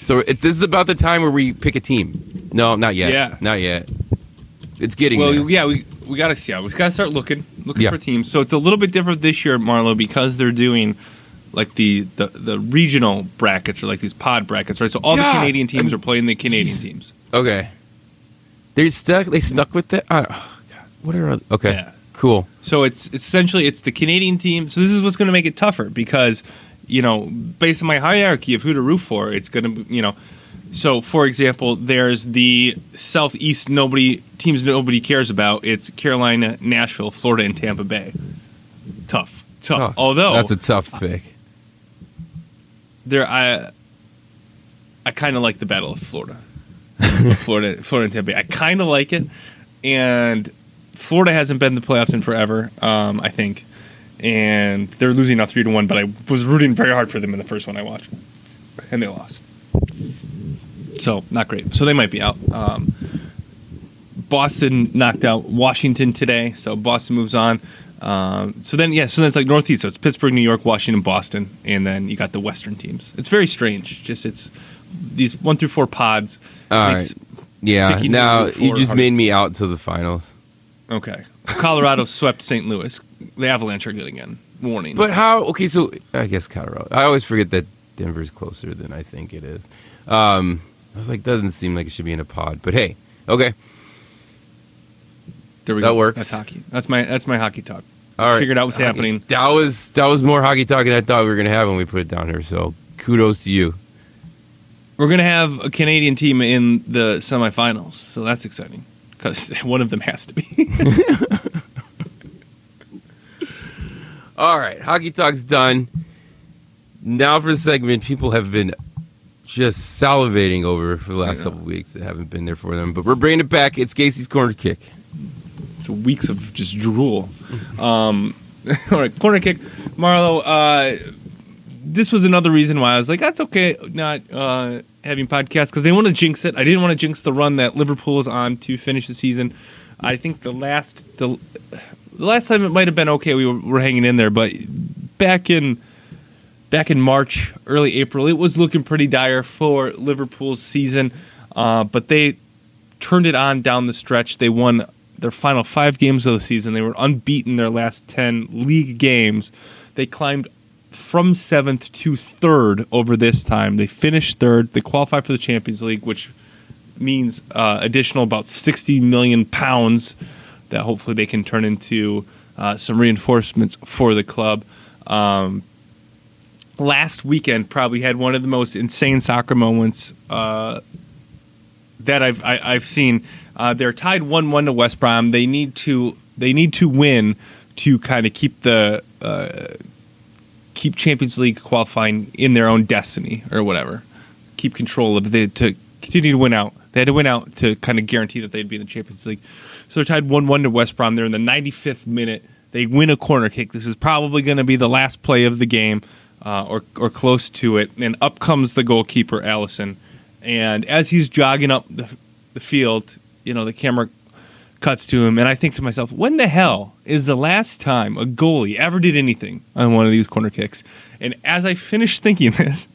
So this is about the time where we pick a team. No, not yet. Yeah. Not yet. It's getting there. Well, yeah, we got to see. We got to start looking for teams. So it's a little bit different this year, Marlo, because they're doing like the regional brackets or like these pod brackets, right? So all the Canadian teams are playing the Canadian teams. Okay. They stuck with it. Oh God. What are other? Okay. Yeah. Cool. So it's essentially it's the Canadian team. So this is what's going to make it tougher because, you know, based on my hierarchy of who to root for, it's going to be, you know. So, for example, there's the Southeast teams nobody cares about. It's Carolina, Nashville, Florida, and Tampa Bay. Tough. Although that's a tough pick. I kind of like the Battle of Florida. Florida and Tampa Bay. I kind of like it, and Florida hasn't been in the playoffs in forever, I think, and they're losing now 3-1. But I was rooting very hard for them in the first one I watched, and they lost. So not great. So they might be out. Boston knocked out Washington today, so Boston moves on. So then it's like Northeast. So it's Pittsburgh, New York, Washington, Boston, and then you got the Western teams. It's very strange. Just it's these 1 through 4 pods. All right. Yeah. Now you just made me out to the finals. Okay. Colorado swept St. Louis. The Avalanche are good again. Warning. But how? Okay. So I guess Colorado. I always forget that Denver's closer than I think it is. I was like, doesn't seem like it should be in a pod, but hey, okay. There we go. That works. That's hockey. That's my hockey talk. All right. Figured out what's happening. That was more hockey talk than I thought we were gonna have when we put it down here. So kudos to you. We're gonna have a Canadian team in the semifinals, so that's exciting because one of them has to be. All right, hockey talk's done. Now for the segment people have been just salivating over for the last couple of weeks that haven't been there for them, but we're bringing it back. It's Gacy's Corner Kick. It's weeks of just drool. All right, Corner Kick, Marlo. This was another reason why I was like, that's okay, not having podcasts because they want to jinx it. I didn't want to jinx the run that Liverpool is on to finish the season. I think the last time it might have been okay. We were hanging in there, but back in March, early April, it was looking pretty dire for Liverpool's season, but they turned it on down the stretch. They won their final 5 games of the season. They were unbeaten their last 10 league games. They climbed from 7th to 3rd over this time. They finished 3rd. They qualified for the Champions League, which means additional about £60 million that hopefully they can turn into some reinforcements for the club. Last weekend probably had one of the most insane soccer moments that I've seen. They're tied 1-1 to West Brom. They need to win to kind of keep the keep Champions League qualifying in their own destiny or whatever. Keep control of it to continue to win out. They had to win out to kind of guarantee that they'd be in the Champions League. So they're tied 1-1 to West Brom. They're in the 95th minute. They win a corner kick. This is probably going to be the last play of the game. Or close to it, and up comes the goalkeeper, Allison. And as he's jogging up the field, you know, the camera cuts to him, and I think to myself, when the hell is the last time a goalie ever did anything on one of these corner kicks? And as I finish thinking this,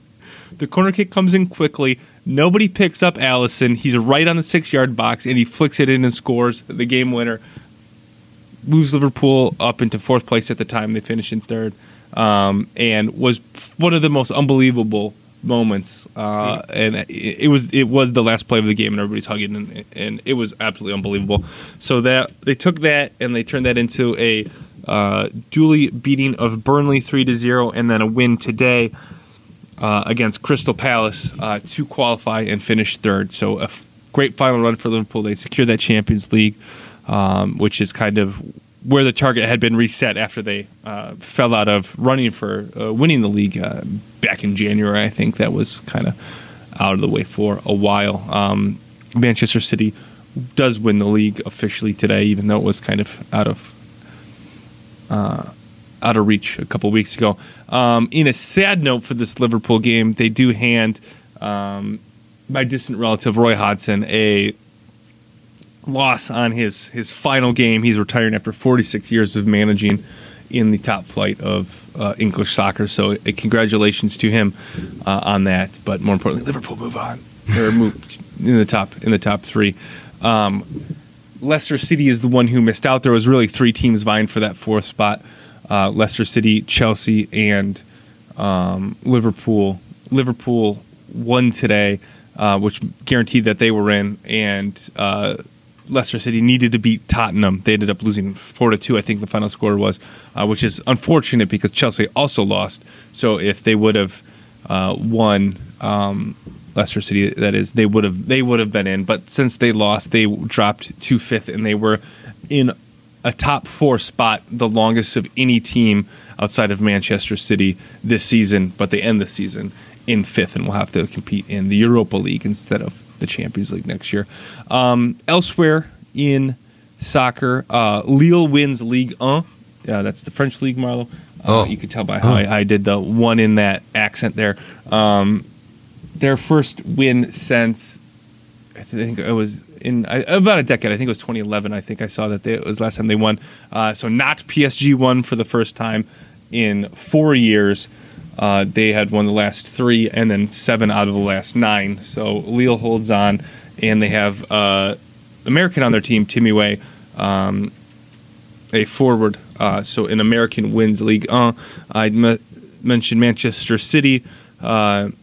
the corner kick comes in quickly. Nobody picks up Allison. He's right on the 6-yard box, and he flicks it in and scores the game winner. Moves Liverpool up into 4th place at the time. They finish in 3rd. And was one of the most unbelievable moments, and it was the last play of the game, and everybody's hugging, and it was absolutely unbelievable. So that they took that and they turned that into a duly beating of Burnley 3-0, and then a win today against Crystal Palace to qualify and finish 3rd. So a great final run for Liverpool. They secured that Champions League, which is kind of where the target had been reset after they fell out of running for winning the league back in January. I think that was kind of out of the way for a while. Manchester City does win the league officially today, even though it was kind of out of reach a couple weeks ago. In a sad note for this Liverpool game, they do hand my distant relative Roy Hodgson a loss on his final game. He's retiring after 46 years of managing in the top flight of English soccer. So congratulations to him on that. But more importantly, Liverpool move on. They're moved in the top three. Leicester City is the one who missed out. There was really three teams vying for that fourth spot. Leicester City, Chelsea, and Liverpool. Liverpool won today, which guaranteed that they were in, and Leicester City needed to beat Tottenham. They ended up losing 4-2, I think the final score was, which is unfortunate because Chelsea also lost. So if they would have won Leicester City, that is, they would have been in. But since they lost, they dropped to fifth, and they were in a top four spot, the longest of any team outside of Manchester City this season. But they end the season in fifth, and will have to compete in the Europa League instead of the Champions League next year. Elsewhere in soccer, Lille wins Ligue 1. That's the French league, Marlo. You can tell by how I did the one in that accent there. Their first win since, I think it was in about a decade. I think it was 2011. I think I saw that it was last time they won. So not PSG won for the first time in 4 years. They had won the last three and then seven out of the last nine. So Lille holds on, and they have American on their team, Timmy Way, a forward. So an American wins Ligue 1. I mentioned Manchester City won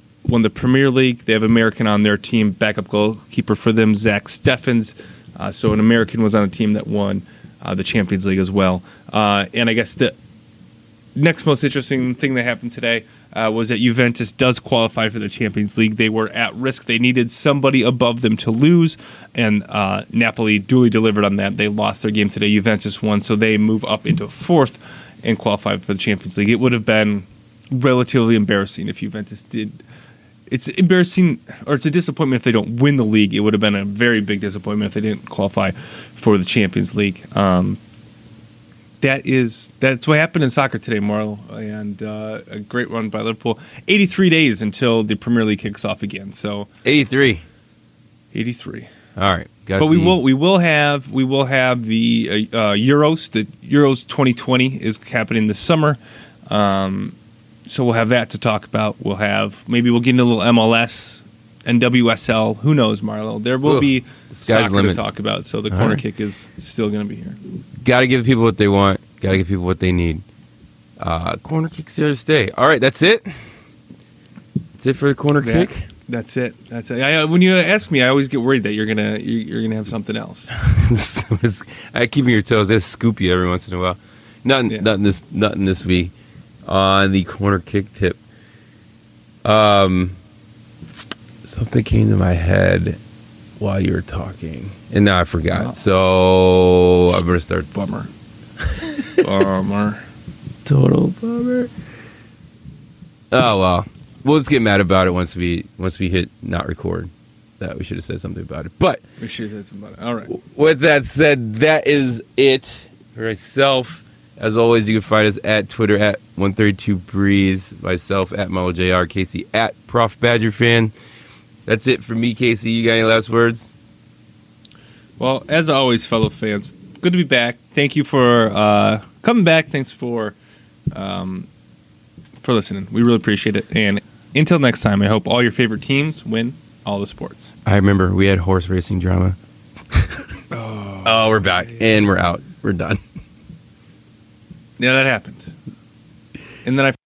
the Premier League. They have American on their team, backup goalkeeper for them, Zach Steffens. So an American was on the team that won the Champions League as well. And I guess the next most interesting thing that happened today was that Juventus does qualify for the Champions League. They were at risk. They needed somebody above them to lose, and Napoli duly delivered on that. They lost their game today. Juventus won, so they move up into fourth and qualify for the Champions League. It would have been relatively embarrassing if Juventus did. It's embarrassing, or it's a disappointment if they don't win the league. It would have been a very big disappointment if they didn't qualify for the Champions League. That's what happened in soccer today, Marlo, and a great run by Liverpool. 83 days until the Premier League kicks off again. So 83. All right, but we will have the Euros. The Euros 2020 is happening this summer, so we'll have that to talk about. Maybe we'll get into a little MLS, NWSL. Who knows, Marlo? There will be soccer to talk about. So the corner kick is still going to be here. Got to give people what they want. Got to give people what they need. Corner kicks here to stay. All right, that's it. That's it for the corner kick. That's it. When you ask me, I always get worried that you're gonna have something else. I keep on your toes. They scoop you every once in a while. Nothing this week on the corner kick tip. Something came to my head while you were talking, and now I forgot. Wow. So I'm gonna start. Bummer. Total bummer. Oh well, we'll just get mad about it once we hit not record. That we should have said something about it. But we should have said something about it. All right. With that said, that is it for myself. As always, you can find us at Twitter at 132 Breeze. Myself at MoloJR, Casey at Prof Badger Fan. That's it for me, Casey. You got any last words? Well, as always, fellow fans, good to be back. Thank you for coming back. Thanks for listening. We really appreciate it. And until next time, I hope all your favorite teams win all the sports. I remember we had horse racing drama. We're back, and we're out. We're done. Yeah, that happened. And then I